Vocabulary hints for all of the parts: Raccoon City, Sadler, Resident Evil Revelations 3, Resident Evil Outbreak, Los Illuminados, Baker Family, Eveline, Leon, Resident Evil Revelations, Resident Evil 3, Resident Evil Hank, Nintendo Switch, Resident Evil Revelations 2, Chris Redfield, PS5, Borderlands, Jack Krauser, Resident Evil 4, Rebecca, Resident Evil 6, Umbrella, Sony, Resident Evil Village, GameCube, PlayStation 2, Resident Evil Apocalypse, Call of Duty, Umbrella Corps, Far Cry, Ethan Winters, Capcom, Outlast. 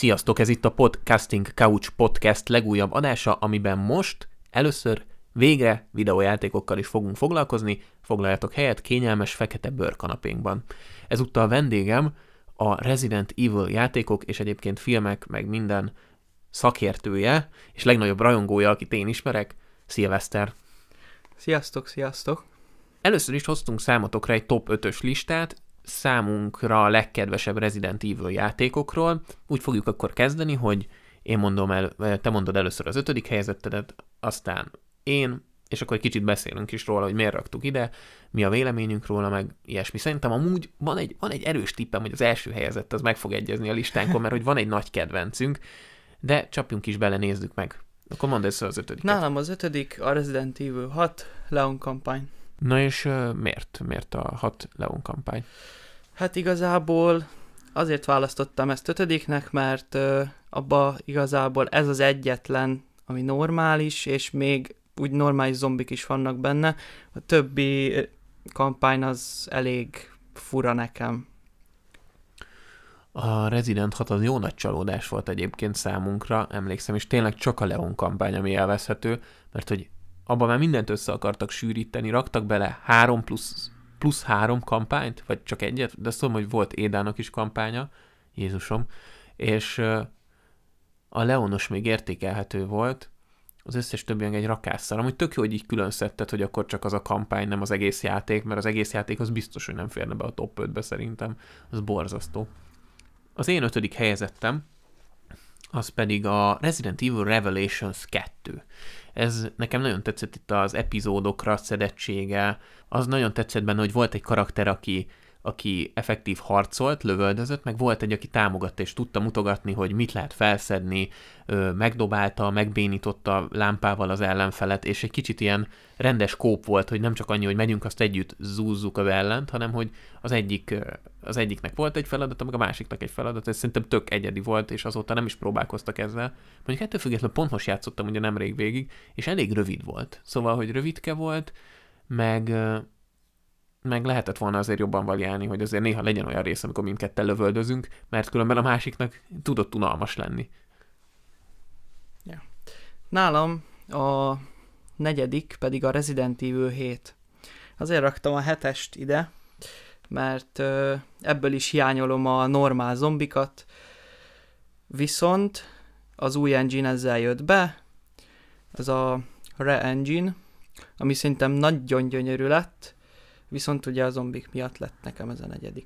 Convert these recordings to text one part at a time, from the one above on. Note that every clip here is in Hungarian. Sziasztok, ez itt a Podcasting Couch Podcast legújabb adása, amiben most először végre videójátékokkal is fogunk foglalkozni, foglaljatok helyet kényelmes fekete bőrkanapénkban. Ezúttal vendégem a Resident Evil játékok és egyébként filmek, meg minden szakértője és legnagyobb rajongója, akit én ismerek, Szilveszter. Sziasztok, sziasztok! Először is hoztunk számotokra egy top 5-ös listát, számunkra a legkedvesebb Resident Evil játékokról. Úgy fogjuk akkor kezdeni, hogy én mondom el, te mondod először az 5. helyezettedet, aztán én, és akkor egy kicsit beszélünk is róla, hogy miért raktuk ide, mi a véleményünk róla, meg ilyesmi. Szerintem amúgy van egy erős tippem, hogy az első helyezett az meg fog egyezni a listánkon, mert hogy van egy nagy kedvencünk, de csapjunk is bele, nézzük meg. Akkor mondd először az 5. Nálam az 5. a Resident Evil 6 Leon kampány. Na és miért? Miért a 6 Leon kampány? Hát igazából azért választottam ezt 5-nek, mert abba igazából ez az egyetlen, ami normális, és még úgy normális zombik is vannak benne. A többi kampány az elég fura nekem. A Resident 6 az jó nagy csalódás volt egyébként számunkra, emlékszem, és tényleg csak a Leon kampány, ami elveszhető, mert hogy abban már mindent össze akartak sűríteni, raktak bele 3 plusz 3 kampányt, vagy csak egyet, de azt tudom, hogy volt Édának is kampánya, Jézusom, és a Leonos még értékelhető volt, az összes többi egy rakásszal. Amúgy tök jó, hogy így külön szedted, hogy akkor csak az a kampány, nem az egész játék, mert az egész játék az biztos, hogy nem férne be a top 5-be szerintem, az borzasztó. Az én 5. helyezettem, az pedig a Resident Evil Revelations 2. Ez nekem nagyon tetszett, itt az epizódokra szedettsége, az nagyon tetszett benne, hogy volt egy karakter, aki effektív harcolt, lövöldözött, meg volt egy, aki támogatta és tudta mutogatni, hogy mit lehet felszedni, megdobálta, megbénította lámpával az ellenfelet, és egy kicsit ilyen rendes kóp volt, hogy nem csak annyi, hogy megyünk, azt együtt zúzzuk az ellent, hanem hogy az egyiknek volt egy feladata, meg a másiknak egy feladata, ez szerintem tök egyedi volt, és azóta nem is próbálkoztak ezzel. Mondjuk ettől függetlenül pont most játszottam ugye nemrég végig, és elég rövid volt. Szóval, hogy rövidke volt, meg lehetett volna azért jobban variálni, hogy azért néha legyen olyan rész, amikor mindketten lövöldözünk, mert különben a másiknak tudott unalmas lenni. Ja. Nálam a 4. pedig a Resident Evil 7. Azért raktam a 7-est ide, mert ebből is hiányolom a normál zombikat, viszont az új engine ezzel jött be, ez a RE Engine, ami szerintem nagyon gyönyörű lett, viszont ugye a zombik miatt lett nekem ez a 4.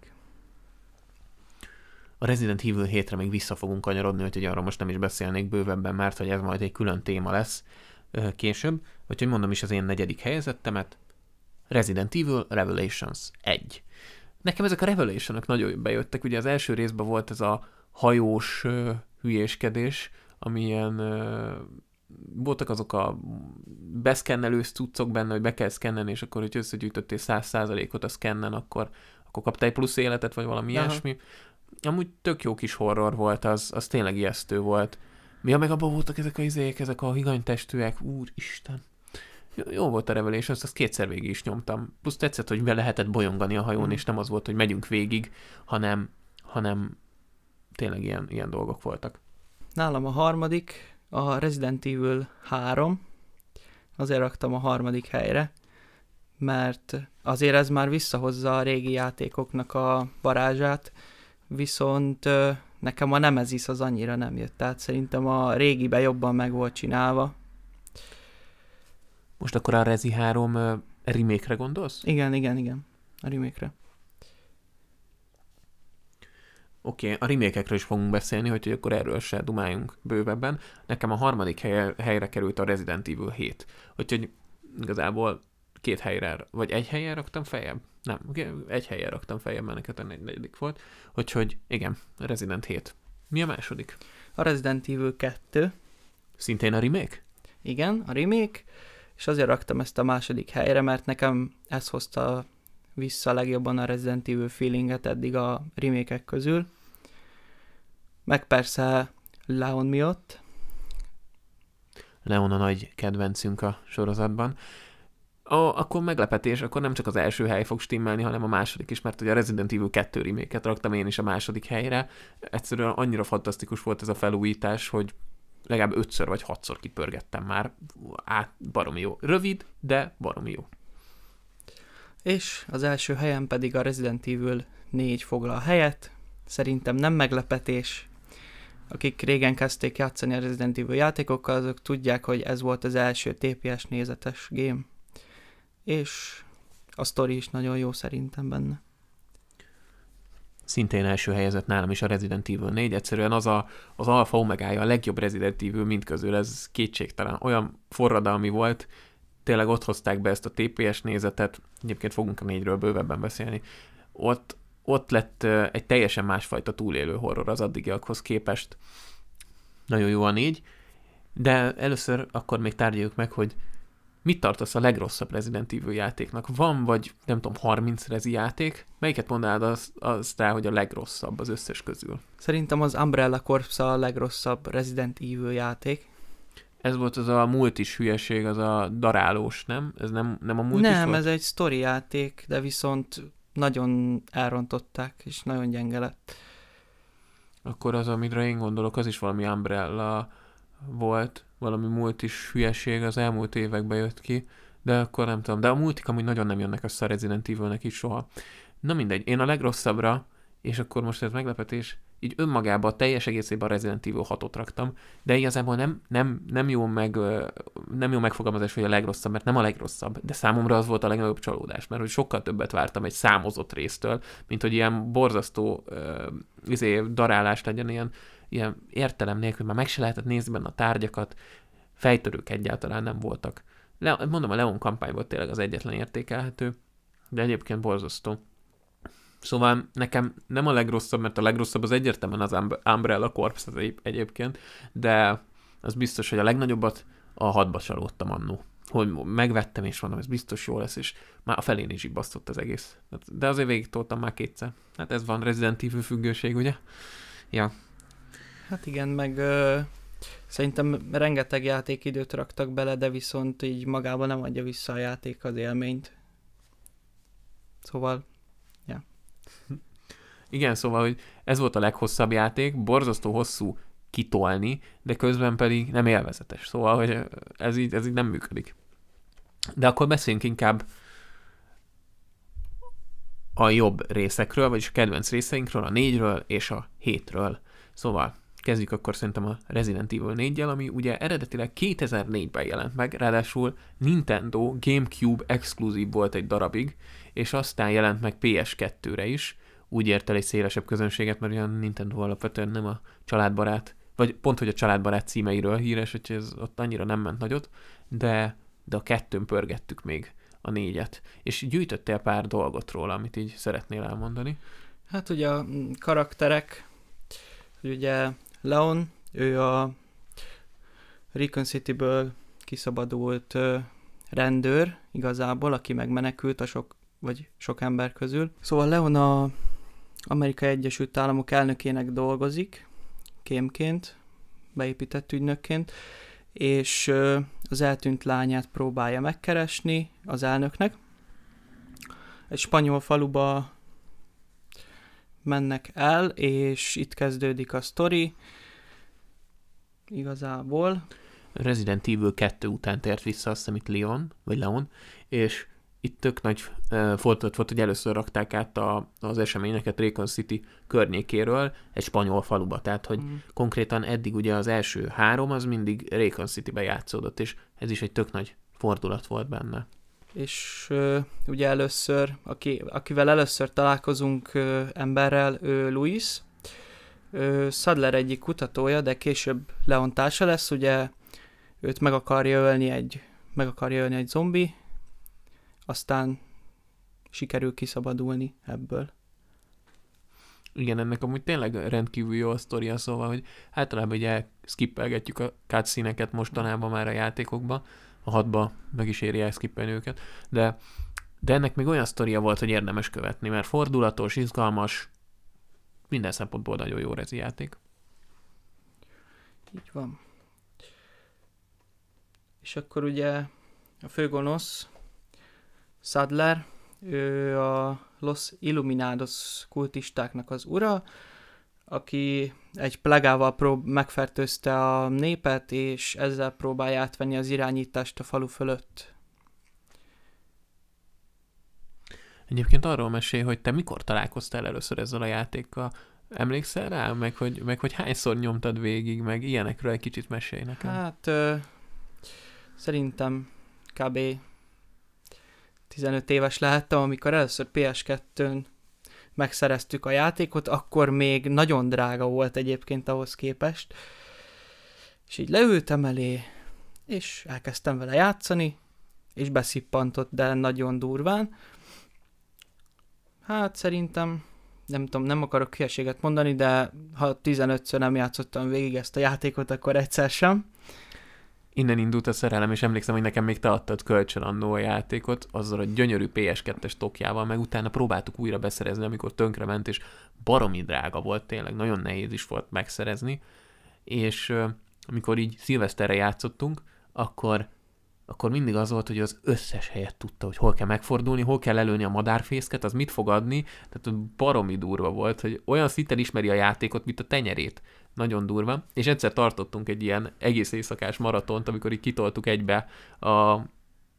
A Resident Evil 7-re még vissza fogunk kanyarodni, hogy arról most nem is beszélnék bővebben, mert hogy ez majd egy külön téma lesz később. Úgyhogy mondom is az én 4. helyezettemet, Resident Evil Revelations 1. Nekem ezek a Revelationok nagyon bejöttek, ugye az első részben volt ez a hajós hülyéskedés, amilyen... voltak azok a beszkennelős cuccok benne, hogy be kell szkennelni, és akkor, hogy összegyűjtöttél 100%-ot a szkennen, akkor kaptál egy plusz életet, vagy valami ilyesmi. Amúgy tök jó kis horror volt, az tényleg ijesztő volt. Ja, meg abban voltak ezek a izék, ezek a higanytestűek, úristen. Jó volt a revelés, azt kétszer végig is nyomtam. Plusz tetszett, hogy be lehetett bolyongani a hajón, és nem az volt, hogy megyünk végig, hanem tényleg ilyen dolgok voltak. Nálam a 3. a Resident Evil 3, azért raktam a 3. helyre, mert azért ez már visszahozza a régi játékoknak a varázsát, viszont nekem a Nemesis az annyira nem jött, tehát szerintem a régiben jobban meg volt csinálva. Most akkor a Rezi 3 remake-re gondolsz? Igen, a remake-re. Oké, a remake-ekről is fogunk beszélni, hogy akkor erről se dumáljunk bővebben. Nekem a 3. helyre került a Resident Evil 7. Úgyhogy igazából 2 helyre, vagy 1 helyen raktam feljebb? Nem, 1 helyen raktam feljebb, mert neked a 4. volt. Úgyhogy igen, Resident 7. Mi a 2.? A Resident Evil 2. Szintén a remake? Igen, a remake, és azért raktam ezt a 2. helyre, mert nekem ez hozta vissza legjobban a Resident Evil feelinget eddig a remake-ek közül. Meg persze Leon miatt. Leon a nagy kedvencünk a sorozatban. akkor meglepetés, akkor nem csak az első hely fog stimmelni, hanem a második is, mert ugye a Resident Evil 2 remake-et raktam én is a második helyre. Egyszerűen annyira fantasztikus volt ez a felújítás, hogy legalább 5-szer vagy 6-szor kipörgettem már. Baromi jó. Rövid, de baromi jó. És az első helyen pedig a Resident Evil 4 foglal helyet. Szerintem nem meglepetés. Akik régen kezdték játszani a Resident Evil játékokkal, azok tudják, hogy ez volt az első TPS nézetes game. És a sztori is nagyon jó szerintem benne. Szintén első helyezett nálam is a Resident Evil 4. Egyszerűen az alfa omegája, a legjobb Resident Evil mindközül, ez kétségtelen. Olyan forradalmi volt, tényleg ott hozták be ezt a TPS nézetet, egyébként fogunk a 4-ről bővebben beszélni. Ott lett egy teljesen másfajta túlélő horror az addigiakhoz képest. Nagyon jó a 4. De először akkor még tárgyaljuk meg, hogy mit tartasz a legrosszabb Resident Evil játéknak? Van vagy, nem tudom, 30 rezi játék? Melyiket mondanád azt rá, hogy a legrosszabb az összes közül? Szerintem az Umbrella Corps a legrosszabb Resident Evil játék. Ez volt az a multis hülyeség, az a darálós, nem? Ez nem a multis volt? Nem, ez egy sztori játék, de viszont nagyon elrontották, és nagyon gyenge lett. Akkor az, amire én gondolok, az is valami Umbrella volt, valami multis hülyeség, az elmúlt években jött ki, de akkor nem tudom. De a multik amúgy nagyon nem jönnek össze a Resident Evilnek is soha. Na mindegy, én a legrosszabbra, és akkor most ez meglepetés, így önmagában a teljes egészében a Resident Evil 6-ot raktam, de igazából nem jó megfogalmazás, hogy a legrosszabb, mert nem a legrosszabb, de számomra az volt a legnagyobb csalódás, mert hogy sokkal többet vártam egy számozott résztől, mint hogy ilyen borzasztó darálás legyen, ilyen értelem nélkül, már meg se lehetett nézni benne a tárgyakat, fejtörők egyáltalán nem voltak. Mondom, a Leon kampány volt tényleg az egyetlen értékelhető, de egyébként borzasztó. Szóval nekem nem a legrosszabb, mert a legrosszabb az egyértelműen az Umbrella Corps egyébként, de az biztos, hogy a legnagyobbat a 6-ba csalódtam annó. Hogy megvettem, és mondom, ez biztos jó lesz, és már a felén is zsibbasztott az egész. De azért végig toltam már 2-szer. Hát ez van Resident Evil függőség, ugye? Ja. Hát igen, meg szerintem rengeteg játékidőt raktak bele, de viszont így magában nem adja vissza a játék az élményt. Szóval, ja. Igen, szóval, hogy ez volt a leghosszabb játék, borzasztó hosszú kitolni, de közben pedig nem élvezetes. Szóval, hogy ez így nem működik. De akkor beszéljünk inkább a jobb részekről, vagyis a kedvenc részeinkről, a 4-ről és a 7-ről. Szóval, kezdjük akkor szerintem a Resident Evil 4-jel, ami ugye eredetileg 2004-ben jelent meg, ráadásul Nintendo GameCube exkluzív volt egy darabig, és aztán jelent meg PS2-re is, úgy ért el egy szélesebb közönséget, mert olyan Nintendo alapvetően nem a családbarát, vagy pont, hogy a családbarát címeiről híres, hogy ez ott annyira nem ment nagyot, de a 2-n pörgettük még a 4-et, és gyűjtöttél pár dolgot róla, amit így szeretnél elmondani. Hát ugye a karakterek, ugye Leon, ő a Raccoon Cityből kiszabadult rendőr igazából, aki megmenekült a sok ember közül. Szóval Leon a Amerikai Egyesült Államok elnökének dolgozik, kémként, beépített ügynökként, és az eltűnt lányát próbálja megkeresni az elnöknek. Egy spanyol faluba mennek el, és itt kezdődik a sztori. Igazából. Resident Evil 2 után tért vissza, azt hiszem, itt Leon, és itt tök nagy fordulat volt, hogy először rakták át az eseményeket Raccoon City környékéről egy spanyol faluba, tehát hogy konkrétan eddig ugye az első 3 az mindig Raccoon Citybe játszódott, és ez is egy tök nagy fordulat volt benne. És ugye először, akivel először találkozunk emberrel, ő Luis. Sadler egyik kutatója, de később Leon társa lesz, ugye őt meg akarja ölni egy zombi, aztán sikerül kiszabadulni ebből. Igen, ennek amúgy tényleg rendkívül jó a sztoria, szóval, hogy általában ugye skippelgetjük a cutscene-eket mostanában már a játékokba, a 6-ba meg is éri elszkippelni őket, de ennek még olyan sztoria volt, hogy érdemes követni, mert fordulatos, izgalmas, minden szempontból nagyon jó rezi játék. Így van. És akkor ugye a főgonosz Sadler, ő a Los Illuminados kultistáknak az ura, aki egy plegával megfertőzte a népet, és ezzel próbálja átvenni az irányítást a falu fölött. Egyébként arról mesélj, hogy te mikor találkoztál először ezzel a játékkal. Emlékszel rá? Meg hogy hányszor nyomtad végig, meg ilyenekről egy kicsit mesélj nekem. Hát szerintem kb. 15 éves lehettem, amikor először PS2-n megszereztük a játékot, akkor még nagyon drága volt egyébként ahhoz képest. És így leültem elé, és elkezdtem vele játszani, és beszippantott, de nagyon durván. Hát szerintem, nem tudom, nem akarok hülyeséget mondani, de ha 15-ször nem játszottam végig ezt a játékot, akkor egyszer sem. Innen indult a szerelem, és emlékszem, hogy nekem még te adtad kölcsön annó a játékot, azzal a gyönyörű PS2-es tokjával, meg utána próbáltuk újra beszerezni, amikor tönkrement, és baromi drága volt tényleg, nagyon nehéz is volt megszerezni, és amikor így szilveszterre játszottunk, akkor mindig az volt, hogy az összes helyet tudta, hogy hol kell megfordulni, hol kell lelőni a madárfészket, az mit fog adni, tehát baromi durva volt, hogy olyan szinten ismeri a játékot, mint a tenyerét. Nagyon durva. És egyszer tartottunk egy ilyen egész éjszakás maratont, amikor így kitoltuk egybe.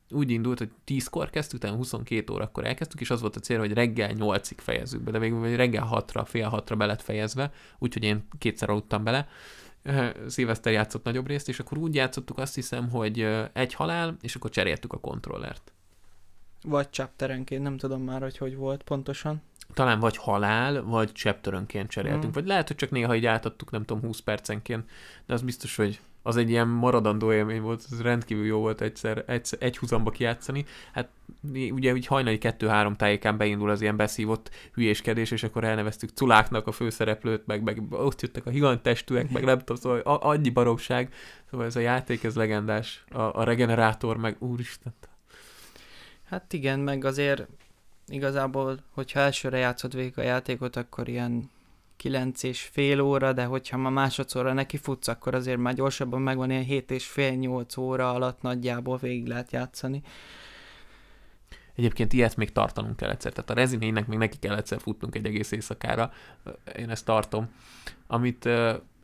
Úgy indult, hogy 10-kor kezdtük, utána 22 órakor elkezdtük, és az volt a cél, hogy reggel 8-ig fejezzük be, de végül reggel 6-ra, fél 6-ra be lett fejezve, úgyhogy én kétszer aludtam bele. Szilveszter játszott nagyobb részt, és akkor úgy játszottuk, azt hiszem, hogy egy halál, és akkor cseréltük a kontrollert. Vagy chapterenként, nem tudom már, hogy volt pontosan. Talán vagy halál, vagy chapterönként cseréltünk, vagy lehet, hogy csak néha így átadtuk, nem tudom, 20 percenként, de az biztos, hogy az egy ilyen maradandó élmény volt, az rendkívül jó volt egyszer egy húzamba kijátszani. Hát ugye úgy hajnali 2-3 tájékán beindul az ilyen beszívott hülyéskedés, és akkor elneveztük Culáknak a főszereplőt, meg ott jöttek a higanytestűek, meg nem tudom, szóval annyi baromság. Szóval ez a játék, ez legendás. A regenerátor, meg úristen. Hát igen, meg azért igazából, hogyha elsőre játszod végig a játékot, akkor ilyen 9,5 óra, de hogyha ma másodszorra nekifutsz, akkor azért már gyorsabban megvan, ilyen 7,5-8 óra alatt nagyjából végig lehet játszani. Egyébként ilyet még tartanunk kell egyszer, tehát a Resident-nek még neki kell egyszer futnunk egy egész éjszakára, én ezt tartom.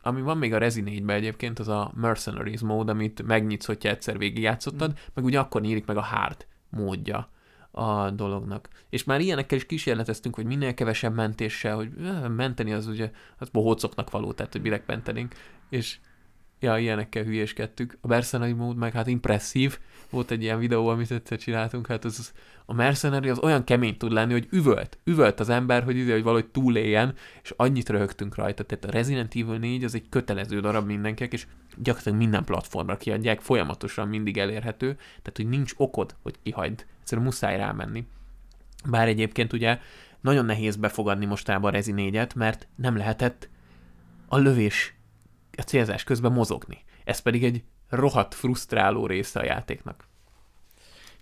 Ami van még a Resident Evil 4-ben egyébként, az a Mercenaries mód, amit megnyitsz, hogyha egyszer végig játszottad, meg ugye akkor nyílik meg a hard módja a dolognak. És már ilyenekkel is kísérleteztünk, hogy minél kevesebb mentéssel, hogy menteni az ugye, az bohócoknak való, tehát hogy minek mentenünk. És ja, ilyenekkel hülyéskedtük. A mercenary mód meg hát impresszív. Volt egy ilyen videó, amit egyszer csináltunk, hát a mercenary az olyan kemény tud lenni, hogy üvölt az ember, hogy valahogy túléljen, és annyit röhögtünk rajta. Tehát a Resident Evil 4 az egy kötelező darab mindenkinek, és gyakorlatilag minden platformra kiadják, folyamatosan mindig elérhető, tehát hogy nincs okod, hogy kihagyd. Egyszerűen muszáj rámenni. Bár egyébként ugye nagyon nehéz befogadni mostában a Rezi 4-et, mert nem lehetett a lövés, a célzás közben mozogni. Ez pedig egy rohadt frusztráló része a játéknak.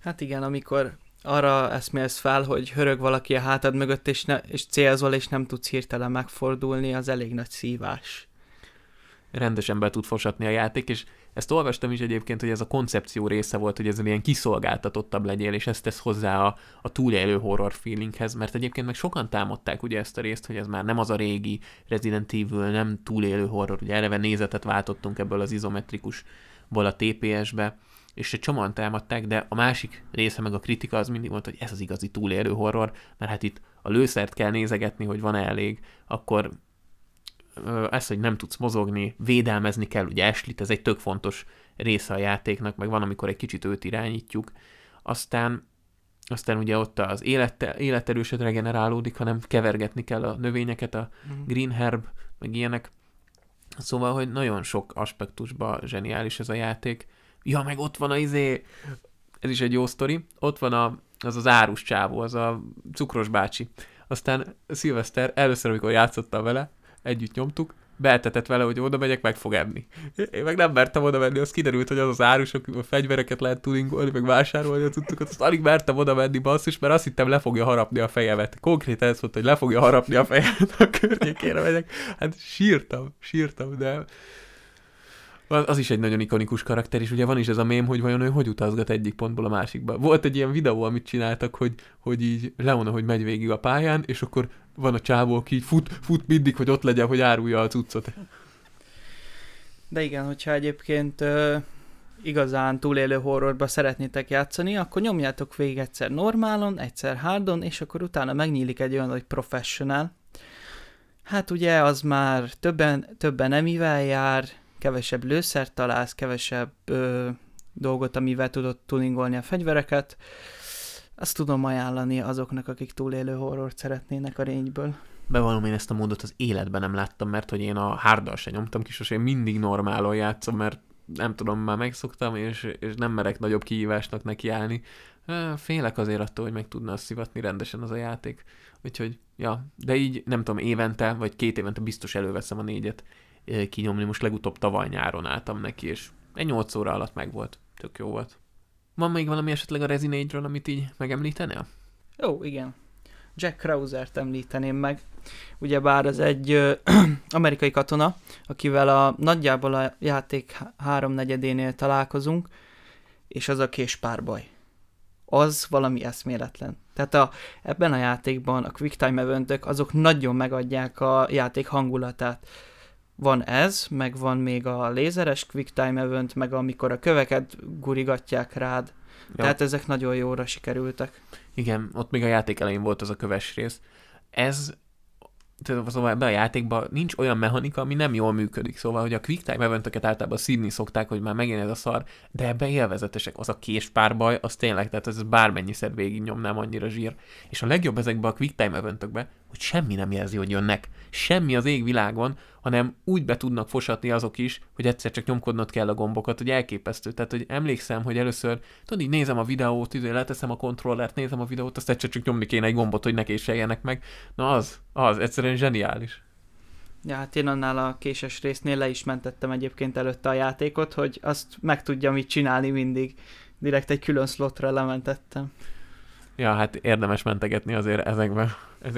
Hát igen, amikor arra eszmélsz fel, hogy hörög valaki a hátad mögött, és célzol, és nem tudsz hirtelen megfordulni, az elég nagy szívás. Rendesen be tud fosatni a játék, és ezt olvastam is egyébként, hogy ez a koncepció része volt, hogy ezzel ilyen kiszolgáltatottabb legyél, és ezt tesz hozzá a túlélő horror feelinghez, mert egyébként meg sokan támadták ugye ezt a részt, hogy ez már nem az a régi Resident Evil, nem túlélő horror, ugye eleve nézetet váltottunk ebből az izometrikusból a TPS-be, és egy csomóan támadták, de a másik része meg a kritika az mindig mondta, hogy ez az igazi túlélő horror, mert hát itt a lőszert kell nézegetni, hogy van-e elég, akkor ez, hogy nem tudsz mozogni, védelmezni kell, ugye Ashley-t, ez egy tök fontos része a játéknak, meg van, amikor egy kicsit őt irányítjuk. Aztán ugye ott az életerősöd regenerálódik, hanem kevergetni kell a növényeket, a green herb, meg ilyenek. Szóval, hogy nagyon sok aspektusban zseniális ez a játék. Ja, meg ott van ez is egy jó sztori, ott van az árus csávó, az a cukros bácsi. Aztán Szilveszter először, amikor játszottam vele, együtt nyomtuk, beeltetett vele, hogy oda megyek, meg fog enni. Én meg nem mertem oda menni, az kiderült, hogy az az árusok, a fegyvereket lehet tuningolni, meg vásárolni, azt alig mertem oda menni, basszus, mert azt hittem, le fogja harapni a fejemet. Konkrétan ez volt, hogy le fogja harapni a fejemet, a környékére megyek. Hát sírtam, de Az is egy nagyon ikonikus karakter, és ugye van is ez a mém, hogy vajon ő hogy utazgat egyik pontból a másikba. Volt egy ilyen videó, amit csináltak, hogy így Leon, hogy megy végig a pályán, és akkor van a csávó, aki így fut mindig, hogy ott legyen, hogy árulja a cuccot. De igen, hogyha egyébként igazán túlélő horrorba szeretnétek játszani, akkor nyomjátok végig egyszer normálon, egyszer hardon, és akkor utána megnyílik egy olyan, hogy professional. Hát ugye az már többen emivel jár, kevesebb lőszert találsz, kevesebb dolgot, amivel tudod tuningolni a fegyvereket. Azt tudom ajánlani azoknak, akik túlélő horrort szeretnének a range-ből. Bevallom, én ezt a módot az életben nem láttam, mert hogy én a harddal se nyomtam ki, sose, én mindig normálon játszom, mert nem tudom, már megszoktam, és nem merek nagyobb kihívásnak nekiállni. Félek azért attól, hogy meg tudna azt szivatni rendesen az a játék. Úgyhogy, ja, de így nem tudom, évente, vagy 2 évente biztos előveszem a 4-et kinyomni. Most legutóbb tavaly nyáron álltam neki, és egy 8 óra alatt megvolt. Tök jó volt. Van még valami esetleg a Resident Evil-ről, amit így megemlítenél? Ó, igen. Jack Krausert említeném meg. Ugyebár az egy amerikai katona, akivel nagyjából a játék 3/4-énél találkozunk, és az a késpárbaj. Az valami eszméletlen. Tehát ebben a játékban a quick time eventök, azok nagyon megadják a játék hangulatát. Van ez, meg van még a lézeres quick time event, meg amikor a köveket gurigatják rád. Ja. Tehát ezek nagyon jóra sikerültek. Igen, ott még a játék elején volt az a köves rész. Ez, szóval ebben a játékban nincs olyan mechanika, ami nem jól működik. Szóval, hogy a quick time eventöket általában szívni szokták, hogy már megint ez a szar, de ebben élvezetesek. Az a késpárbaj, az tényleg, tehát ez bármennyiszer végig nyomnám, annyira zsír. És a legjobb ezekben a quick time eventökben, hogy semmi nem jelzi, hogy jönnek. Semmi az égvilágon, hanem úgy be tudnak fosatni azok is, hogy egyszer csak nyomkodnod kell a gombokat, hogy elképesztő. Tehát, hogy emlékszem, hogy először, tudod, így nézem a videót, leteszem a kontrollert, nézem a videót, azt egyszer csak nyomni kéne egy gombot, hogy ne késeljenek meg. Na az egyszerűen zseniális. Ja, hát én annál a késes résznél le is mentettem egyébként előtte a játékot, hogy azt meg tudja mit csinálni mindig. Direkt egy külön slotra lementettem. Ja, hát érdemes mentegetni azért ezekben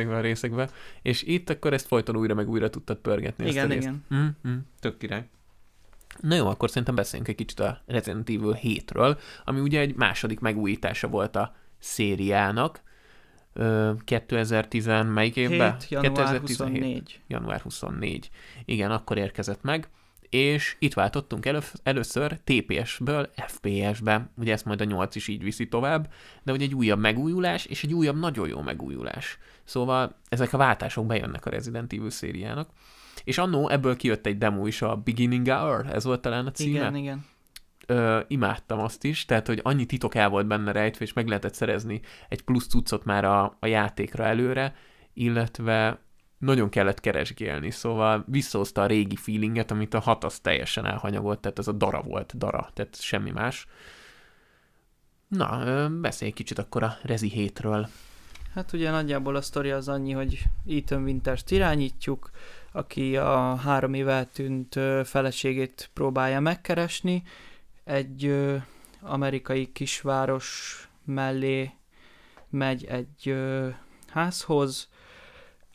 a részekben. És itt akkor ezt folyton újra meg újra tudtad pörgetni. Igen, ezt igen. Tök király. Na jó, akkor szerintem beszéljünk egy kicsit a Resident Evil 7-ről, ami ugye egy második megújítása volt a szériának. 2010, melyik évben? 7, január 2017. 24. Január 24. Igen, akkor érkezett meg. És itt váltottunk először TPS-ből FPS-be, ugye ezt majd a 8 is így viszi tovább, de ugye egy újabb megújulás, és egy újabb nagyon jó megújulás. Szóval ezek a váltások bejönnek a Resident Evil szériának. És annó ebből kijött egy demo is, a Beginning Hour, ez volt talán a címe. Igen. Imádtam azt is, tehát hogy annyi titok el volt benne rejtve, és meg lehetett szerezni egy plusz cuccot már a játékra előre, illetve nagyon kellett keresgélni, szóval visszahozta a régi feelinget, amit a 6 az teljesen elhanyagolt, tehát ez a dara volt, tehát semmi más. Na, beszélj egy kicsit akkor a Rezi 7-ről. Hát ugye nagyjából a sztori az annyi, hogy Ethan Winters-t irányítjuk, aki a 3 éve eltűnt feleségét próbálja megkeresni, egy amerikai kisváros mellé megy egy házhoz,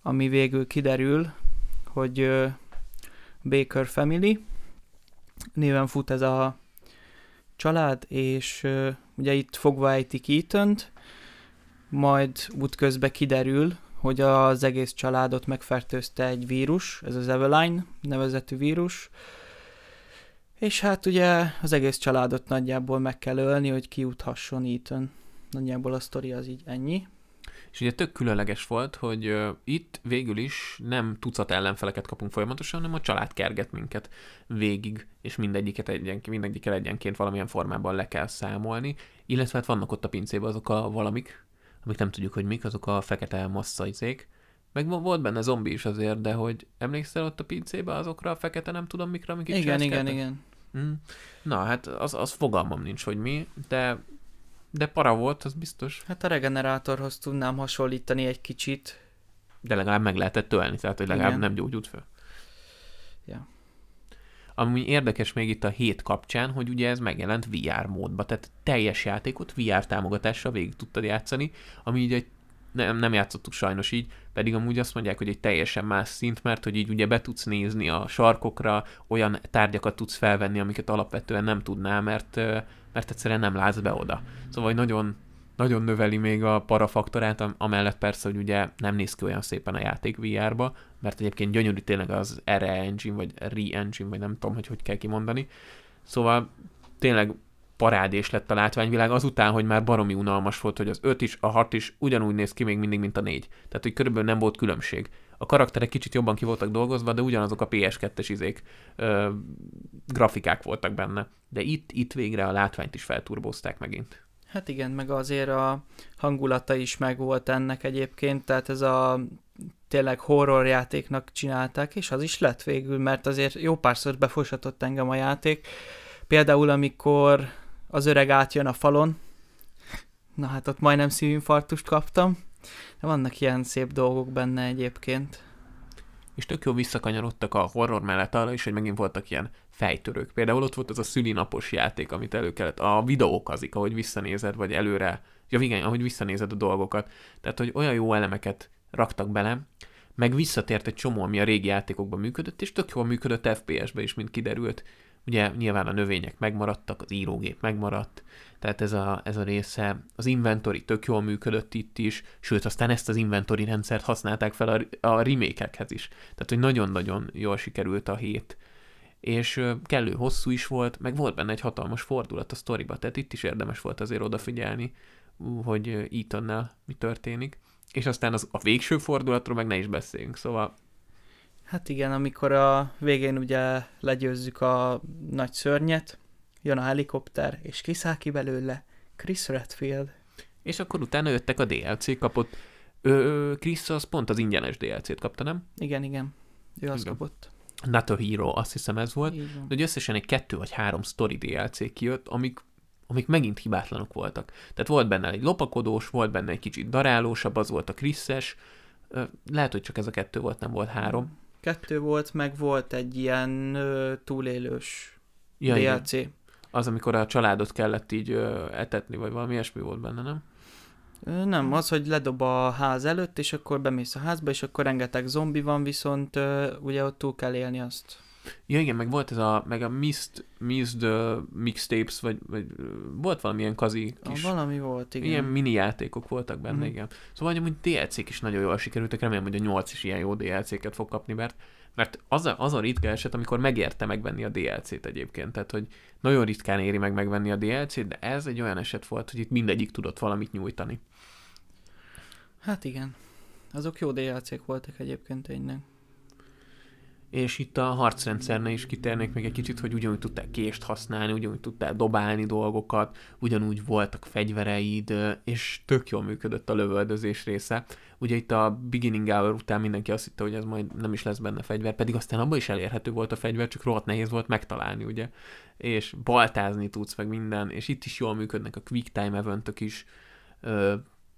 ami végül kiderül, hogy Baker Family néven fut ez a család, és ugye itt fogva ejtik Ethan-t, majd útközben kiderül, hogy az egész családot megfertőzte egy vírus, ez az Eveline nevezetű vírus, és hát ugye az egész családot nagyjából meg kell ölni, hogy kijuthasson Ethan. Nagyjából a sztori az így ennyi. És ugye tök különleges volt, hogy itt végül is nem tucat ellenfeleket kapunk folyamatosan, hanem a család kerget minket végig, és mindegyikkel egyenként valamilyen formában le kell számolni, illetve hát vannak ott a pincében azok a valamik, amik nem tudjuk, hogy mik, azok a fekete masszajzék. Meg volt benne zombi is azért, de hogy emlékszel ott a pincében azokra a fekete nem tudom mikra, amik itt csinálszkeltek? Igen. Na, hát az fogalmam nincs, hogy mi, de para volt, az biztos. Hát a regenerátorhoz tudnám hasonlítani egy kicsit. De legalább meg lehetett ölni, tehát hogy legalább nem gyógyult fel. Ja. Ami érdekes még itt a 7 kapcsán, hogy ugye ez megjelent VR módba, tehát teljes játékot VR támogatásra végig tudtad játszani, ami így egy nem játszottuk sajnos így, pedig amúgy azt mondják, hogy egy teljesen más szint, mert hogy így ugye be tudsz nézni a sarkokra, olyan tárgyakat tudsz felvenni, amiket alapvetően nem tudnál, mert egyszerűen nem látsz be oda. Szóval nagyon, nagyon növeli még a parafaktorát, amellett persze, hogy ugye nem néz ki olyan szépen a játék VR-ba, mert egyébként gyönyörű tényleg az RE Engine, vagy RE Engine, vagy nem tudom, hogy kell kimondani. Szóval tényleg parádés lett a látványvilág azután, hogy már baromi unalmas volt, hogy az 5 is, a 6 is ugyanúgy néz ki még mindig, mint a 4. Tehát, hogy körülbelül nem volt különbség. A karakterek kicsit jobban ki voltak dolgozva, de ugyanazok a PS2-es izék grafikák voltak benne. De itt végre a látványt is felturbozták megint. Hát igen, meg azért a hangulata is megvolt ennek egyébként, tehát ez a tényleg horror játéknak csinálták, és az is lett végül, mert azért jó párszor befosatott engem a játék. Például, amikor az öreg átjön a falon, na hát ott majdnem szívinfarktust kaptam, de vannak ilyen szép dolgok benne egyébként. És tök jó visszakanyarodtak a horror mellett arra is, hogy megint voltak ilyen fejtörők. Például ott volt az a szülinapos játék, amit elő kellett, a videókazik, ahogy visszanézed, vagy előre, ja igen, ahogy visszanézed a dolgokat. Tehát, hogy olyan jó elemeket raktak bele, meg visszatért egy csomó, ami a régi játékokban működött, és tök jól működött FPS-be is, mint kiderült. Ugye nyilván a növények megmaradtak, az írógép megmaradt, tehát ez a része, az inventory tök jól működött itt is, sőt aztán ezt az inventory rendszert használták fel a remake-ekhez is. Tehát, hogy nagyon-nagyon jól sikerült a 7. És kellő hosszú is volt, meg volt benne egy hatalmas fordulat a sztoriba, tehát itt is érdemes volt azért odafigyelni, hogy Ethannel mi történik. És aztán a végső fordulatról meg ne is beszéljünk, szóval... Hát igen, amikor a végén ugye legyőzzük a nagy szörnyet, jön a helikopter, és kiszáll ki belőle Chris Redfield. És akkor utána jöttek a DLC, kapott Chris az pont az ingyenes DLC-t kapta, nem? Igen. Ő azt kapott. Not a Hero, azt hiszem ez volt. De összesen egy 2 vagy 3 sztori DLC kijött, amik megint hibátlanok voltak. Tehát volt benne egy lopakodós, volt benne egy kicsit darálósabb, az volt a Chris-es. Lehet, hogy csak ez a 2 volt, nem volt 3. 2 volt, meg volt egy ilyen túlélős DLC. Igen. Az, amikor a családot kellett így etetni, vagy valami ilyesmi volt benne, nem? Nem, az, hogy ledob a ház előtt, és akkor bemész a házba, és akkor rengeteg zombi van, viszont ugye ott túl kell élni azt. Ja, igen, meg volt ez a Missed Mixtapes, vagy volt valamilyen kazi kis... Valami volt, igen. Ilyen mini játékok voltak benne, igen. Szóval amúgy DLC-k is nagyon jól sikerültek, remélem, hogy a 8 is ilyen jó DLC-ket fog kapni, mert az a ritka eset, amikor megérte megvenni a DLC-t egyébként, tehát hogy nagyon ritkán éri meg megvenni a DLC-t, de ez egy olyan eset volt, hogy itt mindegyik tudott valamit nyújtani. Hát igen, azok jó DLC-k voltak egyébként tényleg. És itt a harcrendszernél is kitérnék még egy kicsit, hogy ugyanúgy tudtál kést használni, ugyanúgy tudtál dobálni dolgokat, ugyanúgy voltak fegyvereid, és tök jól működött a lövöldözés része. Ugye itt a beginning hour után mindenki azt hitte, hogy ez majd nem is lesz benne fegyver, pedig aztán abban is elérhető volt a fegyver, csak rohadt nehéz volt megtalálni, ugye. És baltázni tudsz meg minden, és itt is jól működnek a quick time eventök is,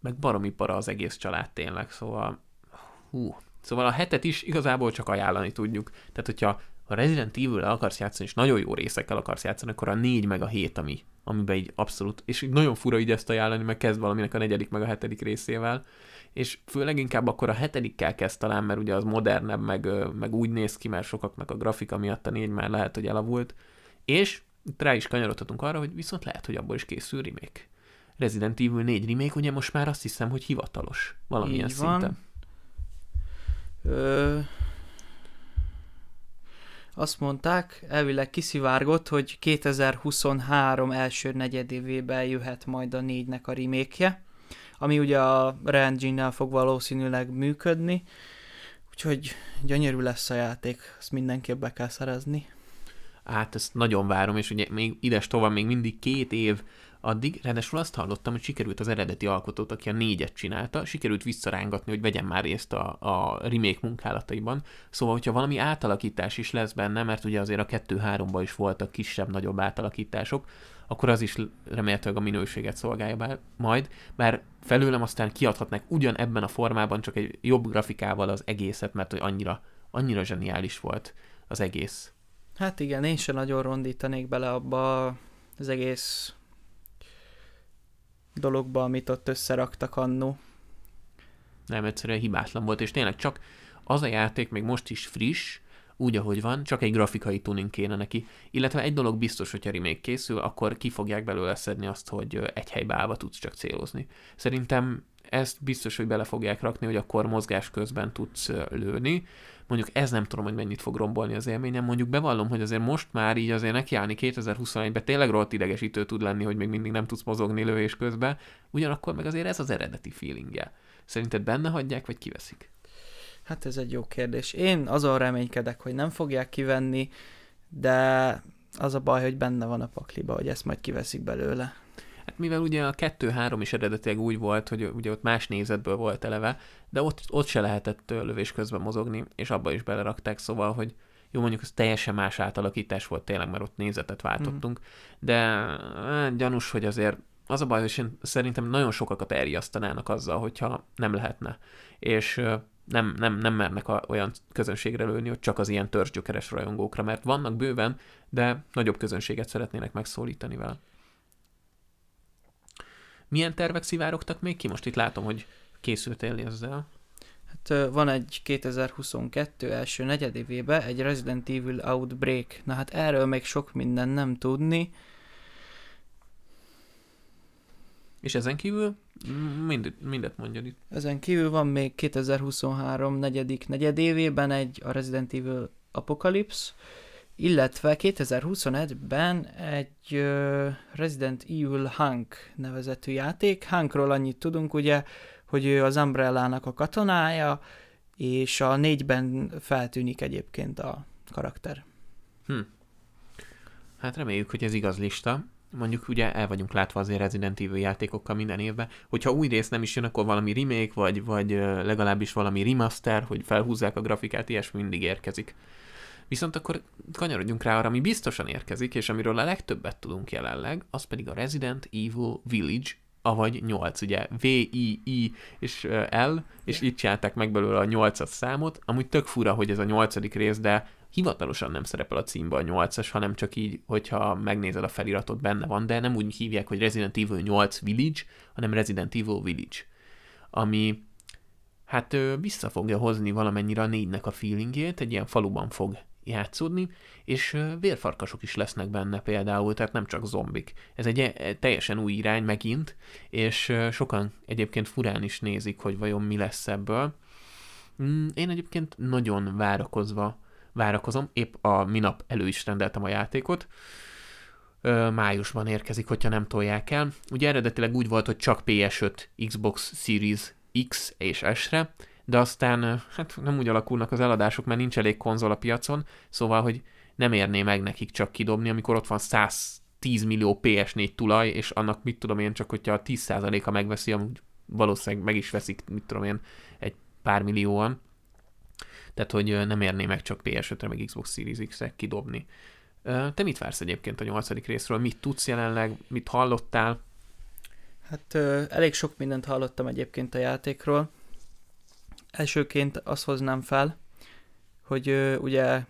meg baromi para az egész család tényleg, szóval Szóval a 7-et is igazából csak ajánlani tudjuk. Tehát, hogyha a Resident Evil-el akarsz játszani, és nagyon jó részekkel akarsz játszani, akkor a 4 meg a 7, amiben így abszolút, és nagyon fura így ezt ajánlani, mert kezd valaminek a 4. meg a 7. részével, és főleg inkább akkor a 7-kel kezd talán, mert ugye az modernebb, meg úgy néz ki, mert sokaknak a grafika miatt a 4 már lehet, hogy elavult, és rá is kanyarodhatunk arra, hogy viszont lehet, hogy abból is készül remake. Resident Evil 4 remake, ugye most már azt hiszem, hogy hivatalos valamilyen szinten. Azt mondták, elvileg kiszivárgott, hogy 2023 első negyedévében jöhet majd a 4-nek a remake-je, ami ugye a RE Engine-nel fog valószínűleg működni, úgyhogy gyönyörű lesz a játék, ezt mindenképp be kell szerezni. Hát ezt nagyon várom, és ugye még ides tovább még mindig 2 év addig, ráadásul azt hallottam, hogy sikerült az eredeti alkotót, aki a 4-et csinálta, sikerült visszarángatni, hogy vegyen már részt a remake munkálataiban. Szóval, hogyha valami átalakítás is lesz benne, mert ugye azért a 2-3-ban is voltak kisebb-nagyobb átalakítások, akkor az is remélhetőleg a minőséget szolgálja majd, bár felőlem aztán kiadhatnak ugyanebben a formában, csak egy jobb grafikával az egészet, mert hogy annyira zseniális volt az egész. Hát igen, én sem nagyon rondítanék bele abba az egész dologba, amit ott összeraktak annó. nem, egyszerűen hibátlan volt, és tényleg csak az a játék még most is friss, úgy, ahogy van, csak egy grafikai tuning kéne neki. Illetve egy dolog biztos, hogyha remake készül, akkor ki fogják belőle szedni azt, hogy egy helybe állva tudsz csak célozni. Szerintem ezt biztos, hogy bele fogják rakni, hogy akkor mozgás közben tudsz lőni. Mondjuk ez nem tudom, hogy mennyit fog rombolni az élményem. Mondjuk bevallom, hogy azért most már így azért nekiállni 2021-ben tényleg rohadt idegesítő tud lenni, hogy még mindig nem tudsz mozogni lövés közben. Ugyanakkor meg azért ez az eredeti feelingje. Szerinted benne hagyják, vagy kiveszik? Hát ez egy jó kérdés. Én azon reménykedek, hogy nem fogják kivenni, de az a baj, hogy benne van a pakliba, hogy ezt majd kiveszik belőle. Hát mivel ugye a 2-3 is eredetileg úgy volt, hogy ugye ott más nézetből volt eleve, de ott se lehetett lövés közben mozogni, és abba is belerakták, szóval, hogy jó, mondjuk ez teljesen más átalakítás volt tényleg, mert ott nézetet váltottunk, de gyanús, hogy azért az a baj, hogy szerintem nagyon sokakat elriasztanának azzal, hogyha nem lehetne. És nem mernek olyan közönségre lőni, hogy csak az ilyen törzsgyökeres rajongókra, mert vannak bőven, de nagyobb közönséget szeretnének megszólítani vele. Milyen tervek szivárogtak még ki? Most itt látom, hogy készültél ezzel. Hát van egy 2022 első negyedévébe egy Resident Evil Outbreak. Na hát erről még sok minden nem tudni. És ezen kívül? Mindet mondjad itt. Ezen kívül van még 2023 negyedik negyedévében egy a Resident Evil Apocalypse, illetve 2021-ben egy Resident Evil Hank nevezetű játék. Hankról annyit tudunk ugye, hogy ő az Umbrellának a katonája, és a 4-ben feltűnik egyébként a karakter. Hát reméljük, hogy ez igaz lista. Mondjuk ugye el vagyunk látva azért Resident Evil játékokkal minden évben, hogyha új rész nem is jön, akkor valami remake, vagy legalábbis valami remaster, hogy felhúzzák a grafikát, ilyesmi mindig érkezik. Viszont akkor kanyarodjunk rá arra, ami biztosan érkezik, és amiről a legtöbbet tudunk jelenleg, az pedig a Resident Evil Village, avagy 8, ugye V-I-I és L, és itt csinálták meg belőle a 8-as számot, amúgy tök fura, hogy ez a 8. rész, de hivatalosan nem szerepel a címben a 8-as, hanem csak így, hogyha megnézed a feliratot, benne van, de nem úgy hívják, hogy Resident Evil 8 Village, hanem Resident Evil Village, ami hát vissza fogja hozni valamennyire a 4-nek a feelingjét, egy ilyen faluban fog játszódni, és vérfarkasok is lesznek benne például, tehát nem csak zombik. Ez egy teljesen új irány megint, és sokan egyébként furán is nézik, hogy vajon mi lesz ebből. Én egyébként nagyon várakozom, épp a minap elő is rendeltem a játékot. Májusban érkezik, hogyha nem tolják el. Ugye eredetileg úgy volt, hogy csak PS5, Xbox Series X és S-re, de aztán hát nem úgy alakulnak az eladások, mert nincs elég konzol a piacon, szóval, hogy nem érné meg nekik csak kidobni, amikor ott van 110 millió PS4 tulaj, és annak mit tudom én, csak hogyha a 10%-a megveszi, amúgy valószínűleg meg is veszik, mit tudom én, egy pár millióan. Tehát, hogy nem érné meg csak PS5-re, meg Xbox Series X-re kidobni. Te mit vársz egyébként a 8. részről? Mit tudsz jelenleg? Mit hallottál? Hát elég sok mindent hallottam egyébként a játékról. Elsőként azt hoznám fel, hogy ugye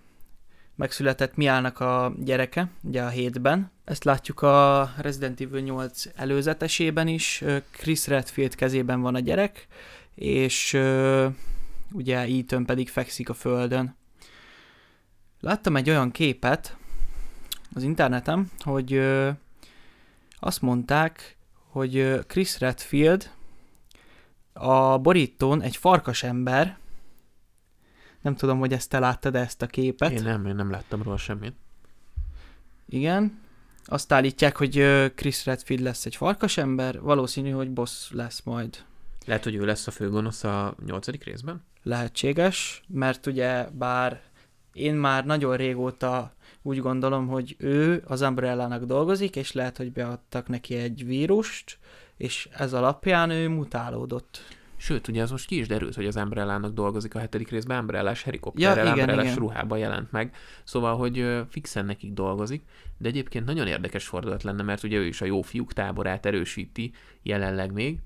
megszületett Miának a gyereke, ugye a 7-ben. Ezt látjuk a Resident Evil 8 előzetesében is. Chris Redfield kezében van a gyerek, és ugye Ethan pedig fekszik a földön. Láttam egy olyan képet az interneten, hogy azt mondták, hogy Chris Redfield a borítón egy farkasember. Nem tudom, hogy ezt te láttad ezt a képet. Én nem láttam róla semmit. Igen. Azt állítják, hogy Chris Redfield lesz egy farkasember, valószínű, hogy boss lesz majd. Lehet, hogy ő lesz a főgonosz a 8. részben? Lehetséges, mert ugye bár én már nagyon régóta úgy gondolom, hogy ő az Umbrellának dolgozik, és lehet, hogy beadtak neki egy vírust, és ez alapján ő mutálódott. Sőt, ugye az most ki is derült, hogy az Umbrellának dolgozik a 7. részben, Umbrellás helikopterrel, ja, Umbrellás ruhában jelent meg. Szóval, hogy fixen nekik dolgozik, de egyébként nagyon érdekes fordulat lenne, mert ugye ő is a jó fiúk táborát erősíti jelenleg még.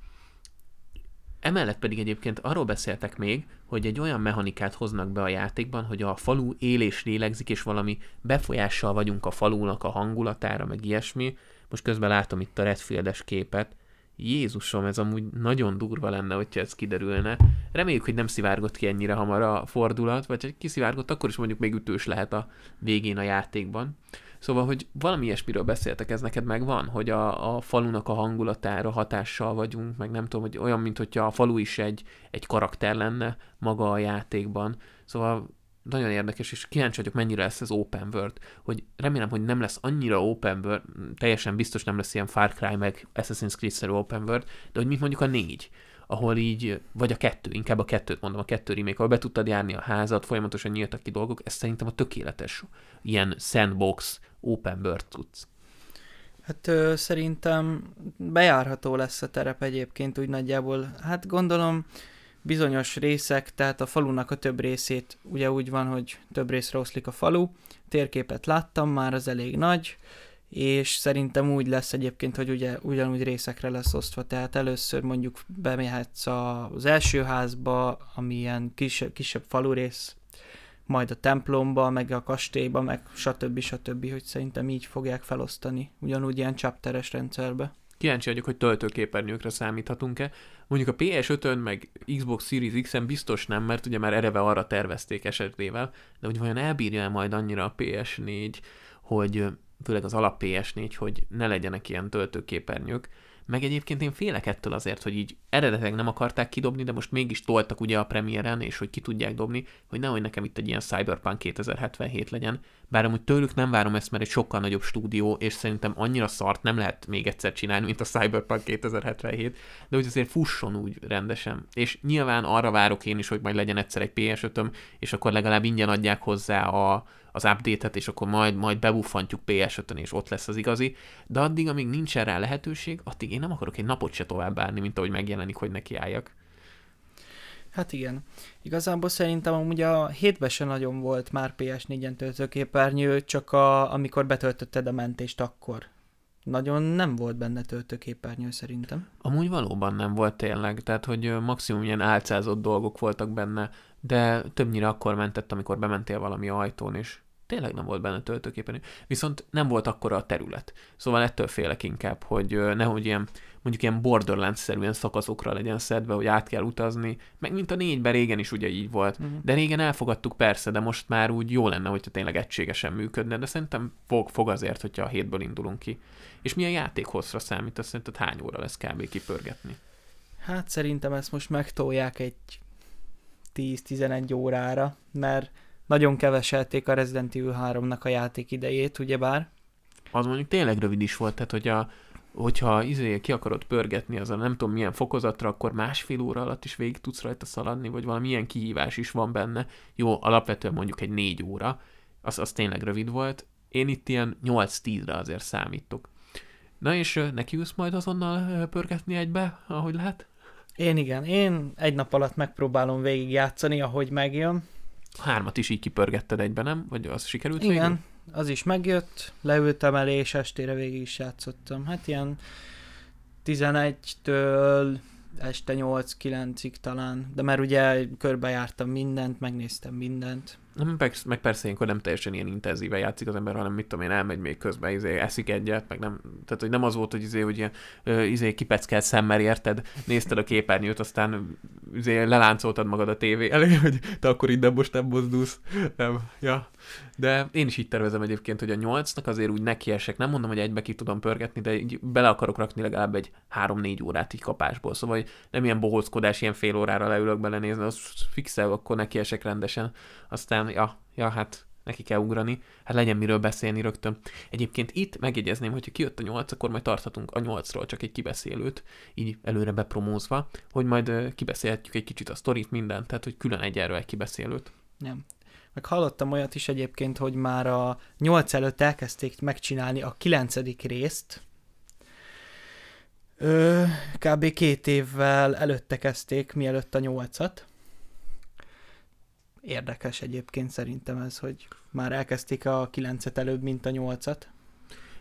Emellett pedig egyébként arról beszéltek még, hogy egy olyan mechanikát hoznak be a játékban, hogy a falu él és lélegzik, és valami befolyással vagyunk a falunak a hangulatára, meg ilyesmi. Most közben látom itt a Redfieldes képet, Jézusom, ez amúgy nagyon durva lenne, hogyha ez kiderülne. Reméljük, hogy nem szivárgott ki ennyire hamar a fordulat, vagy ha kiszivárgott, akkor is mondjuk még ütős lehet a végén a játékban. Szóval, hogy valami ilyesmiről beszéltek, ez neked megvan, hogy a falunak a hangulatára hatással vagyunk, meg nem tudom, hogy olyan, mint hogyha a falu is egy karakter lenne maga a játékban. Szóval nagyon érdekes, és kíváncsi vagyok, mennyire lesz ez open world, hogy remélem, hogy nem lesz annyira open world, teljesen biztos nem lesz ilyen Far Cry meg Assassin's Creed-szerű open world, de hogy mint mondjuk a 4, ahol így, vagy a 2, inkább a 2-t mondom, a 2 remake, ahol be tudtad járni a házat, folyamatosan nyíltak ki dolgok, ez szerintem a tökéletes ilyen sandbox open world tudsz. Hát szerintem bejárható lesz a terep egyébként úgy nagyjából, hát gondolom bizonyos részek, tehát a falunak a több részét, ugye úgy van, hogy több részre oszlik a falu, térképet láttam már, az elég nagy, és szerintem úgy lesz egyébként, hogy ugye ugyanúgy részekre lesz osztva, tehát először mondjuk bemehetsz az első házba, ami ilyen kisebb falurész, majd a templomba, meg a kastélyba, meg stb., hogy szerintem így fogják felosztani, ugyanúgy ilyen chapteres rendszerbe. Kíváncsi vagyok, hogy töltőképernyőkre számíthatunk-e. Mondjuk a PS5-ön, meg Xbox Series X-en biztos nem, mert ugye már ereve arra tervezték esetével, de hogy vajon elbírja majd annyira a PS4, hogy főleg az alap PS4, hogy ne legyenek ilyen töltőképernyők. Meg egyébként én félek ettől azért, hogy így eredetileg nem akarták kidobni, de most mégis toltak ugye a premiéren, és hogy ki tudják dobni, hogy nehogy nekem itt egy ilyen Cyberpunk 2077 legyen. Bár amúgy tőlük nem várom ezt, mert egy sokkal nagyobb stúdió, és szerintem annyira szart nem lehet még egyszer csinálni, mint a Cyberpunk 2077, de hogy azért fusson úgy rendesen. És nyilván arra várok én is, hogy majd legyen egyszer egy PS5-öm, és akkor legalább ingyen adják hozzá az update-et, és akkor majd bebuffantjuk PS5-ön, és ott lesz az igazi. De addig, amíg nincs erre lehetőség, addig én nem akarok egy napot se tovább várni, mint ahogy megjelenik, hogy nekiálljak. Hát igen. Igazából szerintem amúgy a 7-ben se nagyon volt már PS4-en töltőképernyő, csak amikor betöltötted a mentést akkor. Nagyon nem volt benne töltőképernyő szerintem. Amúgy valóban nem volt tényleg, tehát hogy maximum ilyen álcázott dolgok voltak benne, de többnyire akkor mentett, amikor bementél valami ajtón, és tényleg nem volt benne töltőképernyő. Viszont nem volt akkora a terület. Szóval ettől félek inkább, hogy nehogy ilyen, mondjuk ilyen Borderlands-szerűen szakaszokra legyen szedve, hogy át kell utazni, meg mint a 4-ben régen is ugye így volt. De régen elfogadtuk persze, de most már úgy jó lenne, hogyha tényleg egységesen működne, de szerintem fog azért, hogyha a 7-ből indulunk ki. És milyen játékhosszra számít, azt szerinted hány óra lesz kb. Kipörgetni? Hát szerintem ezt most megtolják egy 10-11 órára, mert nagyon keveselték a Resident Evil 3-nak a játék idejét, ugyebár. Az mondjuk tényleg rövid is volt, tehát hogyha ki akarod pörgetni azon nem tudom milyen fokozatra, akkor másfél óra alatt is végig tudsz rajta szaladni, vagy valamilyen kihívás is van benne. Jó, alapvetően mondjuk egy 4 óra, az tényleg rövid volt. Én itt ilyen 8-10-re azért számítok. Na és nekiülsz majd azonnal pörgetni egybe, ahogy lehet? Én egy nap alatt megpróbálom végigjátszani, ahogy megjön. 3-at is így kipörgetted egybe, nem? Vagy az sikerült végül? Igen, az is megjött, leültem elé, és estére végig is játszottam. Hát ilyen 11-től este 8-9-ig talán, de mert ugye körbejártam mindent, megnéztem mindent. Meg persze ilyenkor nem teljesen ilyen intenzíven játszik az ember, hanem mit tudom én, elmegy még közben, eszik egyet, meg nem, tehát hogy nem az volt, hogy ilyen kipeckelt szemmel érted, nézted a képernyőt, aztán leláncoltad magad a tévé elé, hogy te akkor innen most nem mozdulsz. Nem. Ja. De én is így tervezem egyébként, hogy a 8-nak azért úgy nekiesek, nem mondom, hogy egybe ki tudom pörgetni, de így bele akarok rakni legalább egy 3-4 órát így kapásból, szóval nem ilyen bohóckodás, ilyen fél órára leülök belenézni, az fixel, akkor nekiesek rendesen, aztán Ja, hát neki kell ugrani, hát legyen miről beszélni rögtön. Egyébként itt megjegyezném, hogyha kijött a 8, akkor majd tarthatunk a 8-ról csak egy kibeszélőt, így előre bepromózva, hogy majd kibeszélhetjük egy kicsit a sztorit, mindent, tehát hogy külön egy erről egy kibeszélőt. Nem. Meg hallottam olyat is egyébként, hogy már a 8 előtt elkezdték megcsinálni a 9. részt. Kb. 2 évvel előtte kezdték, mielőtt a 8-at. Érdekes egyébként szerintem ez, hogy már elkezdték a 9-et előbb, mint a 8-at.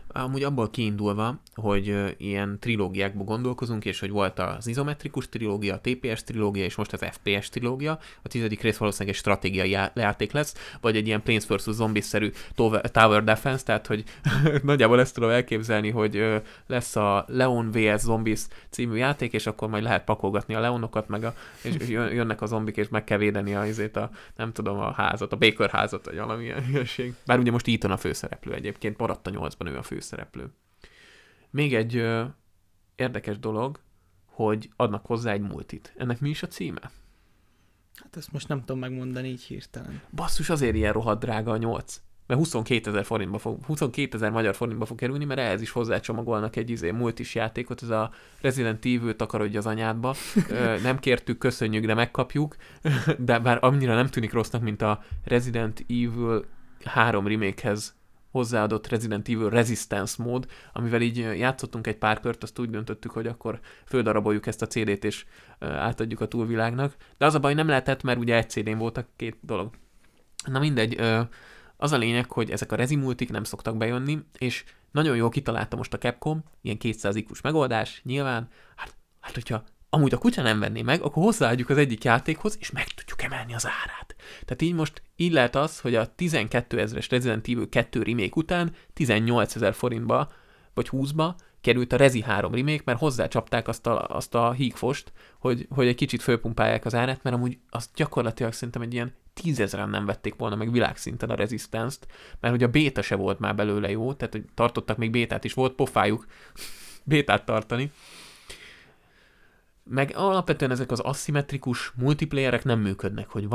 Amúgy abból kiindulva, hogy ilyen trilógiákban gondolkozunk, és hogy volt az izometrikus trilógia, a TPS trilógia, és most az FPS trilógia, a 10. rész valószínűleg egy stratégiai játék lesz, vagy egy ilyen Planes vs. Zombies-szerű Tower Defense, tehát hogy nagyjából ezt tudom elképzelni, hogy lesz a Leon vs. Zombies című játék, és akkor majd lehet pakolgatni a Leonokat, meg és jönnek a zombik, és meg kell védeni a nem tudom, a házat, a Baker házat, vagy valamilyen hülyeség. Bár ugye most Ethan a főszereplő egyébként, maradt a 8-ban ő a főszereplő. Még egy érdekes dolog, hogy adnak hozzá egy multit. Ennek mi is a címe? Hát ezt most nem tudom megmondani így hirtelen. Basszus, azért ilyen rohadt drága a 8. Mert 22 ezer magyar forintba fog kerülni, mert ehhez is hozzácsomagolnak egy multis játékot, ez a Resident Evil takarodj az anyádba. Nem kértük, köszönjük, de megkapjuk. De bár annyira nem tűnik rossznak, mint a Resident Evil 3 remake-hez hozzáadott Resident Evil Resistance mód, amivel így játszottunk egy pár kört, azt úgy döntöttük, hogy akkor földaraboljuk ezt a CD-t, és átadjuk a túlvilágnak. De az a baj, nem lehetett, mert ugye egy CD-n voltak két dolog. Na mindegy, az a lényeg, hogy ezek a rezimultik nem szoktak bejönni, és nagyon jól kitalálta most a Capcom, ilyen 200 IQ-s megoldás, nyilván, hát hogyha amúgy a kutya nem venné meg, akkor hozzáadjuk az egyik játékhoz, és meg tudjuk emelni az árát. Tehát így most így lehet az, hogy a 12 000-es Resident Evil 2 remake után 18 000 forintba, vagy 20-ba került a Rezi 3 remake, mert hozzácsapták azt a hígfost, hogy egy kicsit fölpumpálják az árát, mert amúgy azt gyakorlatilag szerintem egy ilyen 10 000-en nem vették volna meg világszinten a Resistance-t, mert hogy a béta se volt már belőle jó, tehát hogy tartottak, még bétát is volt, pofájuk bétát tartani. Meg alapvetően ezek az aszimmetrikus multiplayerek nem működnek, hogy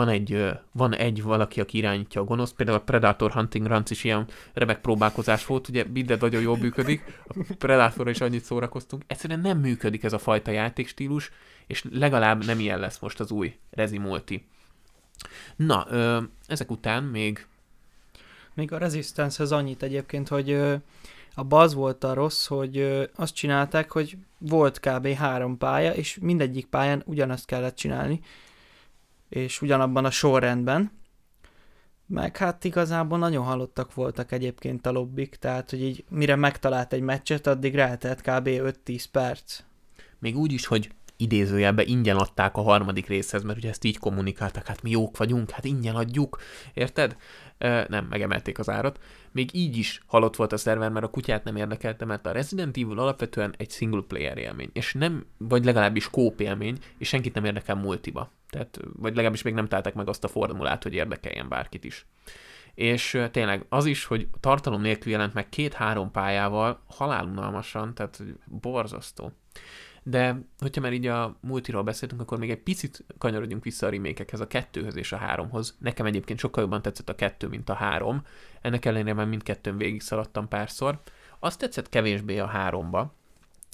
van egy valaki, aki irányítja a gonoszt, például a Predator Hunting Grounds is ilyen remek próbálkozás volt, ugye mindent nagyon jól működik, a Predatorra is annyit szórakoztunk, egyszerűen nem működik ez a fajta játékstílus, és legalább nem ilyen lesz most az új Rezi multi. Na, ezek után még a Resistance-hez annyit egyébként, hogy abban az volt a rossz, hogy azt csinálták, hogy volt kb. 3 pálya, és mindegyik pályán ugyanazt kellett csinálni, és ugyanabban a sorrendben. Meg hát igazából nagyon halottak voltak egyébként a lobbik, tehát hogy így mire megtalált egy meccset, addig ráhetett kb. 5-10 perc. Még úgy is, hogy idézőjelben ingyen adták a harmadik részhez, mert ugye ezt így kommunikáltak, hát mi jók vagyunk, hát ingyen adjuk, érted? Nem, megemelték az árat. Még így is halott volt a szerver, mert a kutyát nem érdekelte, mert a Resident Evil alapvetően egy single player élmény, és nem, vagy legalábbis co-op élmény, és senkit nem érdekel multiba. Tehát, vagy legalábbis még nem találták meg azt a formulát, hogy érdekeljen bárkit is. És tényleg az is, hogy tartalom nélkül jelent meg 2-3 pályával, halálunalmasan, tehát borzasztó. De hogyha már így a multiról beszéltünk, akkor még egy picit kanyarodjunk vissza a remake-ekhez, a 2-höz és a 3-hoz. Nekem egyébként sokkal jobban tetszett a 2, mint a 3. Ennek ellenére már mindkettőn végig szaladtam párszor. Azt tetszett kevésbé a 3-ba,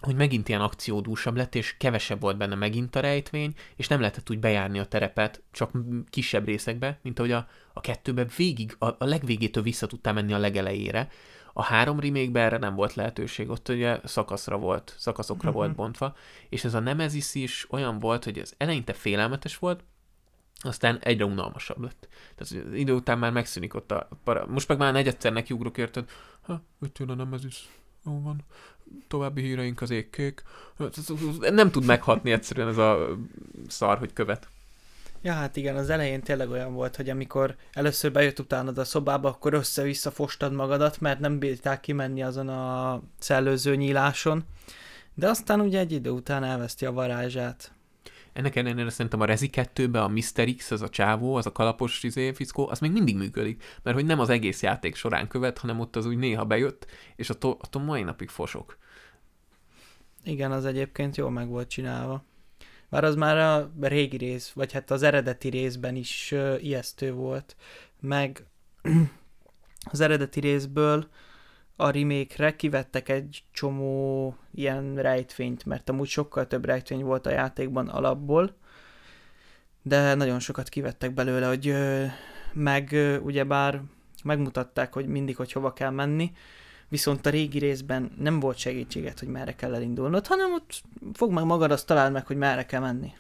hogy megint ilyen akciódúsabb lett, és kevesebb volt benne megint a rejtvény, és nem lehetett úgy bejárni a terepet, csak kisebb részekbe, mint ahogy a 2-be végig, a legvégétől vissza tudtam menni a legelejére. A 3 remake-ben erre nem volt lehetőség, ott ugye szakaszokra volt bontva, és ez a Nemesis is olyan volt, hogy ez eleinte félelmetes volt, aztán egyre unalmasabb lett. Tehát az idő után már megszűnik ott a para. Most meg már negyedszernek ugrok, érted? Itt jön a Nemesis, jó van, további híreink az égkék. Nem tud meghatni egyszerűen ez a szar, hogy követ. Ja, hát igen, az elején tényleg olyan volt, hogy amikor először bejött utánad a szobába, akkor össze-vissza fostad magadat, mert nem bírták kimenni azon a szellőző nyíláson, de aztán ugye egy idő után elveszti a varázsát. Ennek ellenére szerintem a Rezi 2-ben a Mr. X, az a csávó, az a kalapos fickó, az még mindig működik, mert hogy nem az egész játék során követ, hanem ott az úgy néha bejött, és attól mai napig fosok. Igen, az egyébként jól meg volt csinálva. Bár az már a régi rész, vagy hát az eredeti részben is ijesztő volt, meg az eredeti részből a remake-re kivettek egy csomó ilyen rejtvényt, mert amúgy sokkal több rejtvény volt a játékban alapból, de nagyon sokat kivettek belőle, hogy ugyebár megmutatták, hogy mindig, hogy hova kell menni, viszont a régi részben nem volt segítséget, hogy merre kell elindulnod, hanem ott fogd meg magad, azt találd meg, hogy merre kell menni.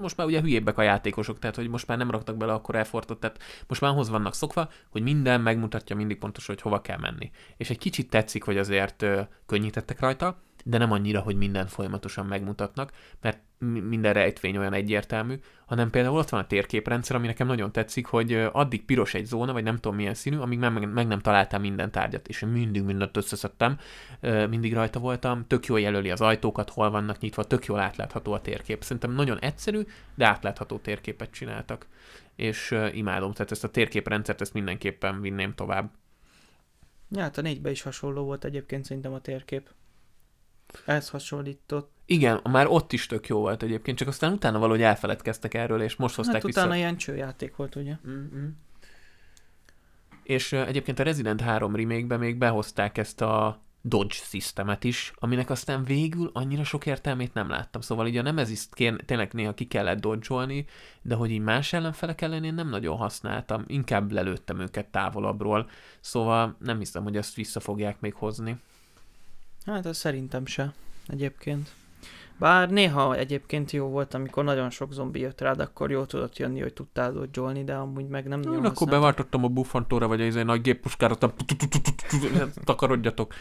Most már ugye hülyébbek a játékosok, tehát hogy most már nem raktak bele akkor effortot, tehát most már ahhoz vannak szokva, hogy minden megmutatja mindig pontosan, hogy hova kell menni. És egy kicsit tetszik, hogy azért könnyítettek rajta, de nem annyira, hogy minden folyamatosan megmutatnak, mert minden rejtvény olyan egyértelmű, hanem például ott van a térképrendszer, ami nekem nagyon tetszik, hogy addig piros egy zóna, vagy nem tudom milyen színű, amíg meg nem találtam minden tárgyat, és mindig mindent összeszedtem, mindig rajta voltam, tök jól jelöli az ajtókat, hol vannak nyitva, tök jól átlátható a térkép. Szerintem nagyon egyszerű, de átlátható térképet csináltak, és imádom, tehát ezt a térképrendszert ezt mindenképpen vinném tovább. Ja, hát a 4-ben is hasonló volt egyébként szerintem a térkép. Ez hasonlított. Igen, már ott is tök jó volt egyébként, csak aztán utána valahogy elfeledkeztek erről, és most hozták vissza. Utána ilyen csőjáték volt, ugye? Mm-hmm. És egyébként a Resident 3 remake-ben még behozták ezt a dodge systemet is, aminek aztán végül annyira sok értelmét nem láttam. Szóval így a nemeziszt tényleg néha ki kellett dodge-olni, de hogy így más ellenfelek ellen én nem nagyon használtam, inkább lelőttem őket távolabbról, szóval nem hiszem, hogy ezt vissza fogják még hozni. Hát az szerintem se, egyébként. Bár néha egyébként jó volt, amikor nagyon sok zombi jött rád, akkor jól tudott jönni, hogy tudtál dodge-olni, de amúgy meg nem nagyon használtam. Akkor bevartottam a buffantóra, vagy az egy nagy géppuskára, takarodjatok.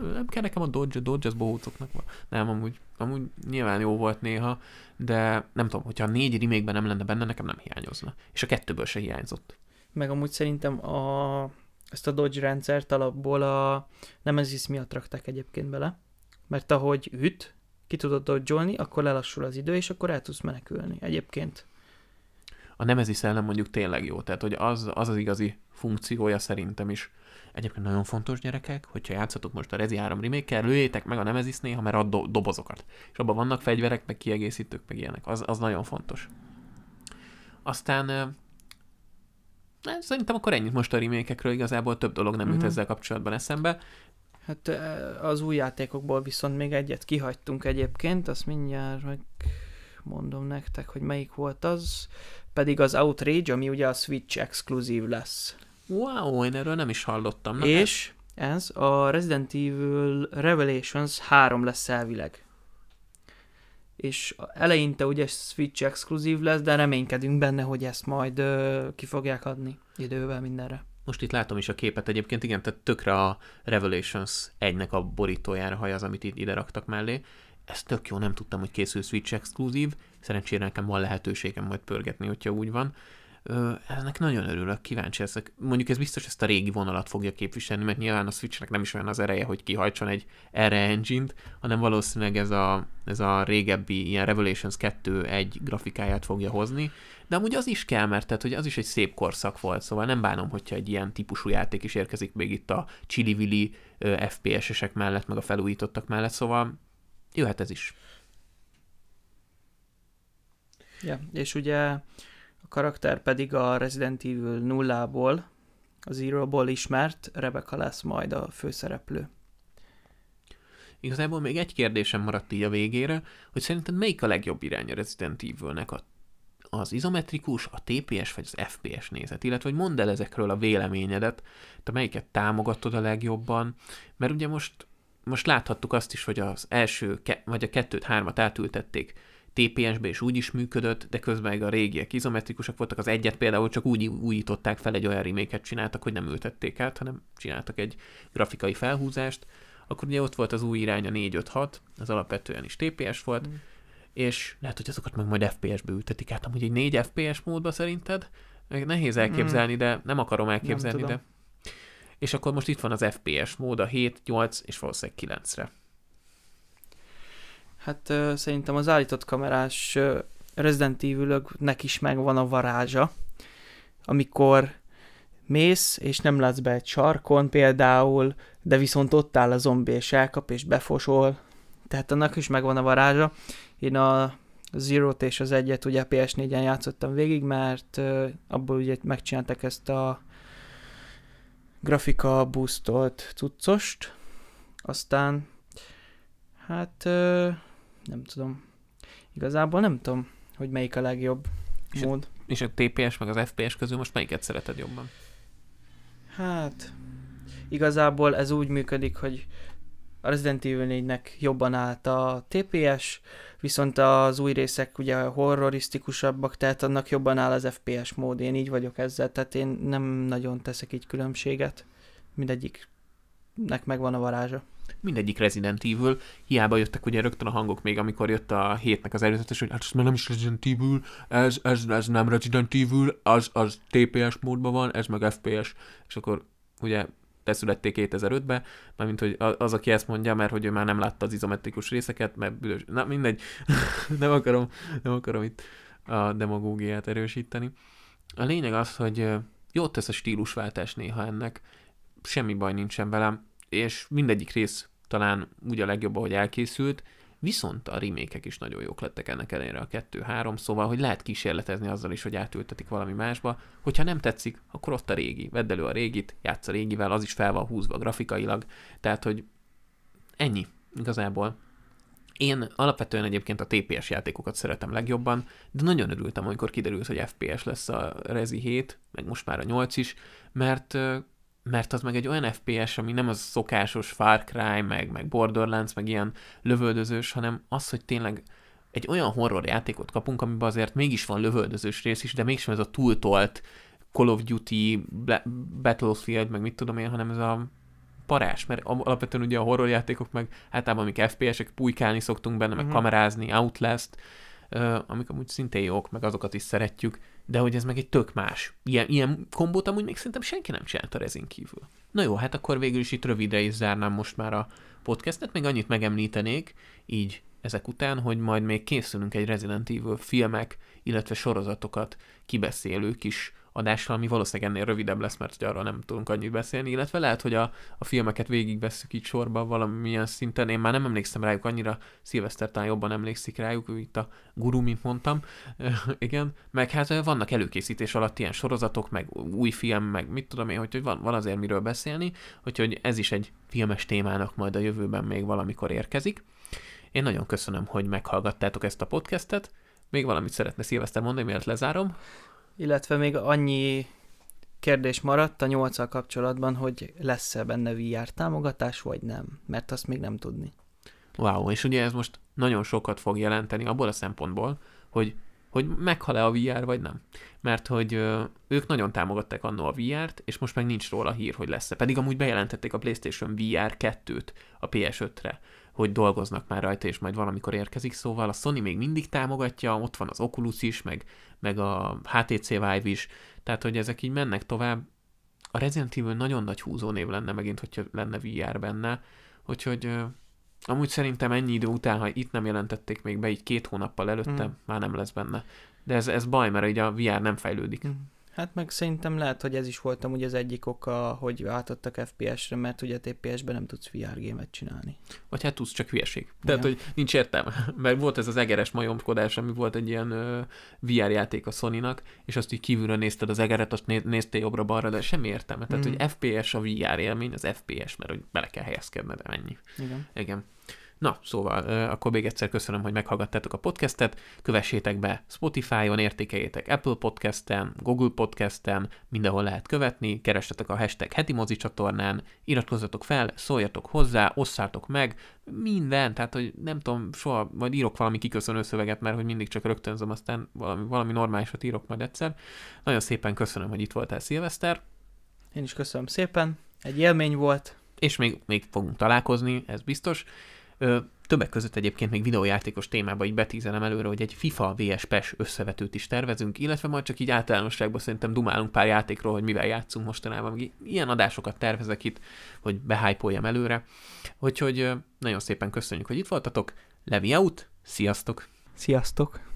Nem kell nekem a dodge az bohócoknak van. Nem, amúgy nyilván jó volt néha, de nem tudom, hogyha a 4 remake-ben nem lenne benne, nekem nem hiányozna. És a 2-ből se hiányzott. Meg amúgy szerintem ezt a dodge rendszert alapból a Nemesis miatt rakták egyébként bele, mert ahogy üt, ki tudod dodge-olni, akkor lelassul az idő, és akkor el tudsz menekülni egyébként. A Nemesis ellen mondjuk tényleg jó, tehát hogy az igazi funkciója szerintem is. Egyébként nagyon fontos, gyerekek, hogyha játszatok most a Rezi 3 remake-kel, lőjétek meg a Nemesis néha, mert ad dobozokat. És abban vannak fegyverek, meg kiegészítők, meg ilyenek. Az nagyon fontos. Aztán... Szerintem akkor ennyit most a remake-ekről, igazából több dolog nem jut ezzel kapcsolatban eszembe. Hát az új játékokból viszont még egyet kihagytunk egyébként, azt mindjárt megmondom nektek, hogy melyik volt az, pedig az Outrage, ami ugye a Switch exkluzív lesz. Wow, én erről nem is hallottam. Na és ez a Resident Evil Revelations 3 lesz elvileg. És eleinte ugye Switch exkluzív lesz, de reménykedünk benne, hogy ezt majd ki fogják adni idővel mindenre. Most itt látom is a képet egyébként, igen, tehát tökre a Revelations 1-nek a borítójára haj az, amit ide raktak mellé. Ez tök jó, nem tudtam, hogy készül Switch exkluzív, szerencsére nekem van lehetőségem majd pörgetni, hogyha úgy van. Ennek nagyon örülök, kíváncsi leszek. Mondjuk ez biztos ezt a régi vonalat fogja képviselni, mert nyilván a Switchnek nem is olyan az ereje, hogy kihajtson egy RE Engine-t, hanem valószínűleg ez a régebbi ilyen Revelations 2.1 grafikáját fogja hozni, de amúgy az is kell, mert tehát, hogy az is egy szép korszak volt, szóval nem bánom, hogyha egy ilyen típusú játék is érkezik még itt a csili-vili FPS-esek mellett, meg a felújítottak mellett, szóval jöhet ez is. Ja, és ugye... A karakter pedig a Resident Evil 0-ból, a Zero-ból ismert, Rebecca lesz majd a főszereplő. Igazából még egy kérdésem maradt így a végére, hogy szerinted melyik a legjobb irány a Resident Evilnek, az izometrikus, a TPS vagy az FPS nézet? Illetve, hogy mondd el ezekről a véleményedet, te melyiket támogatod a legjobban, mert ugye most láthattuk azt is, hogy az első, vagy a 2-3-at átültették TPS-be is úgy is működött, de közben a régiek izometrikusak voltak, az egyet például csak úgy újították fel, egy olyan remake-et csináltak, hogy nem ültették át, hanem csináltak egy grafikai felhúzást. Akkor ugye ott volt az új irány a 4-5-6, az alapvetően is TPS volt, és lehet, hogy azokat meg majd FPS-be ültetik át, amúgy egy 4 FPS módba szerinted? Nehéz elképzelni, de nem akarom elképzelni, nem de... És akkor most itt van az FPS mód a 7, 8 és valószínűleg 9-re. Hát szerintem az állított kamerás Resident Evil-öknek is megvan a varázsa, amikor mész, és nem látsz be egy sarkon például, de viszont ott áll a zombi, és elkap, és befosol. Tehát annak is megvan a varázsa. Én a Zero-t és az egyet ugye PS4-en játszottam végig, mert abból ugye megcsináltak ezt a grafika boostolt cuccost. Aztán hát... Nem tudom. Igazából nem tudom, hogy melyik a legjobb mód. És a TPS meg az FPS közül most melyiket szereted jobban? Hát, igazából ez úgy működik, hogy a Resident Evil 4-nek jobban állt a TPS, viszont az új részek ugye horrorisztikusabbak, tehát annak jobban áll az FPS mód, én így vagyok ezzel, tehát én nem nagyon teszek így különbséget, mindegyiknek megvan a varázsa. Mindegyik Resident Evil, hiába jöttek ugye rögtön a hangok még, amikor jött a 7-nek az előzetes, hogy hát ez már nem is Resident Evil, ez nem Resident Evil, az TPS módban van, ez meg FPS, és akkor ugye leszülették 2005-ben, mármint hogy az, aki ezt mondja, mert hogy ő már nem látta az izometrikus részeket, mert büdös, na mindegy, nem akarom itt a demagógiát erősíteni. A lényeg az, hogy jót tesz a stílusváltás néha ennek, semmi baj nincsen velem, és mindegyik rész talán úgy a legjobb, ahogy elkészült, viszont a remake-ek is nagyon jók lettek ennek ellenére a 2-3, szóval, hogy lehet kísérletezni azzal is, hogy átültetik valami másba, hogyha nem tetszik, akkor ott a régi, vedd elő a régit, játsz a régivel, az is fel van húzva grafikailag, tehát, hogy ennyi igazából. Én alapvetően egyébként a TPS játékokat szeretem legjobban, de nagyon örültem, amikor kiderült, hogy FPS lesz a Rezi 7, meg most már a 8 is, mert az meg egy olyan FPS, ami nem az szokásos Far Cry, meg Borderlands, meg ilyen lövöldözős, hanem az, hogy tényleg egy olyan horror játékot kapunk, amiben azért mégis van lövöldözős rész is, de mégsem ez a túltolt Call of Duty, Battlefield, meg mit tudom én, hanem ez a parás, mert alapvetően ugye a horror játékok meg általában amik FPS-ek, pulykálni szoktunk benne, meg kamerázni, Outlast, amik amúgy szintén jók, meg azokat is szeretjük, de hogy ez meg egy tök más. Ilyen kombót amúgy még szerintem senki nem csinált a Rezin kívül. Na jó, hát akkor végül is itt rövidre is zárnám most már a podcastet, még annyit megemlítenék így ezek után, hogy majd még készülünk egy Resident Evil filmek, illetve sorozatokat kibeszélő kis adással, ami valószínűleg ennél rövidebb lesz, mert arról nem tudunk annyit beszélni, illetve lehet, hogy a filmeket végigvesszük így sorba valamilyen szinten, én már nem emlékszem rájuk annyira, Szilveszter talán jobban emlékszik rájuk, ő itt a guru, mint mondtam, igen, meg hát vannak előkészítés alatt ilyen sorozatok, meg új film, meg mit tudom én, hogy van azért miről beszélni, hogy ez is egy filmes témának majd a jövőben még valamikor érkezik. Én nagyon köszönöm, hogy meghallgattátok ezt a podcastet, még valamit szeretne Szilveszter mondani, mielőtt lezárom. Illetve még annyi kérdés maradt a 8-al kapcsolatban, hogy lesz-e benne VR támogatás, vagy nem, mert azt még nem tudni. Wow, és ugye ez most nagyon sokat fog jelenteni abból a szempontból, hogy meghal-e a VR, vagy nem. Mert hogy ők nagyon támogatták annó a VR-t, és most meg nincs róla hír, hogy lesz-e. Pedig amúgy bejelentették a PlayStation VR 2-t a PS5-re, hogy dolgoznak már rajta, és majd valamikor érkezik, szóval a Sony még mindig támogatja, ott van az Oculus is, meg a HTC Vive is, tehát hogy ezek így mennek tovább. A Resident Evil nagyon nagy húzónév lenne megint, hogyha lenne VR benne, úgyhogy amúgy szerintem ennyi idő után, ha itt nem jelentették még be, így 2 hónappal előtte, már nem lesz benne. De ez baj, mert ugye a VR nem fejlődik. Hát meg szerintem lehet, hogy ez is voltam ugye az egyik oka, hogy átadtak FPS-re, mert ugye TPS-ben nem tudsz VR gémet csinálni. Vagy hát tudsz, csak hülyeség. Tehát, hogy nincs értelme. Mert volt ez az egeres majomkodás, ami volt egy ilyen VR játék a Sony-nak, és azt így kívülről nézted az egeret, azt néztél jobbra-balra, de semmi értelme. Tehát, hogy FPS a VR élmény, az FPS, mert hogy bele kell helyezkedned, ennyi. Igen. Na, szóval, akkor még egyszer köszönöm, hogy meghallgattátok a podcastet, kövessétek be Spotify-on, értékeljétek Apple Podcasten, Google Podcasten, mindenhol lehet követni, keressetek a #heti mozi csatornán, iratkozzatok fel, szóljatok hozzá, osszátok meg, minden, tehát, hogy nem tudom, soha, majd írok valami kiköszönő szöveget, mert hogy mindig csak rögtönzöm, aztán valami normálisat írok majd egyszer. Nagyon szépen köszönöm, hogy itt voltál, Szilveszter. Én is köszönöm szépen, egy élmény volt. És még fogunk találkozni, ez biztos. Többek között egyébként még videójátékos témába így betízelem előre, hogy egy FIFA vs PES összevetőt is tervezünk, illetve majd csak így általánosságban szerintem dumálunk pár játékról, hogy mivel játszunk mostanában. Ilyen adásokat tervezek itt, hogy behypeoljam előre. Úgyhogy nagyon szépen köszönjük, hogy itt voltatok. Levi out, sziasztok! Sziasztok!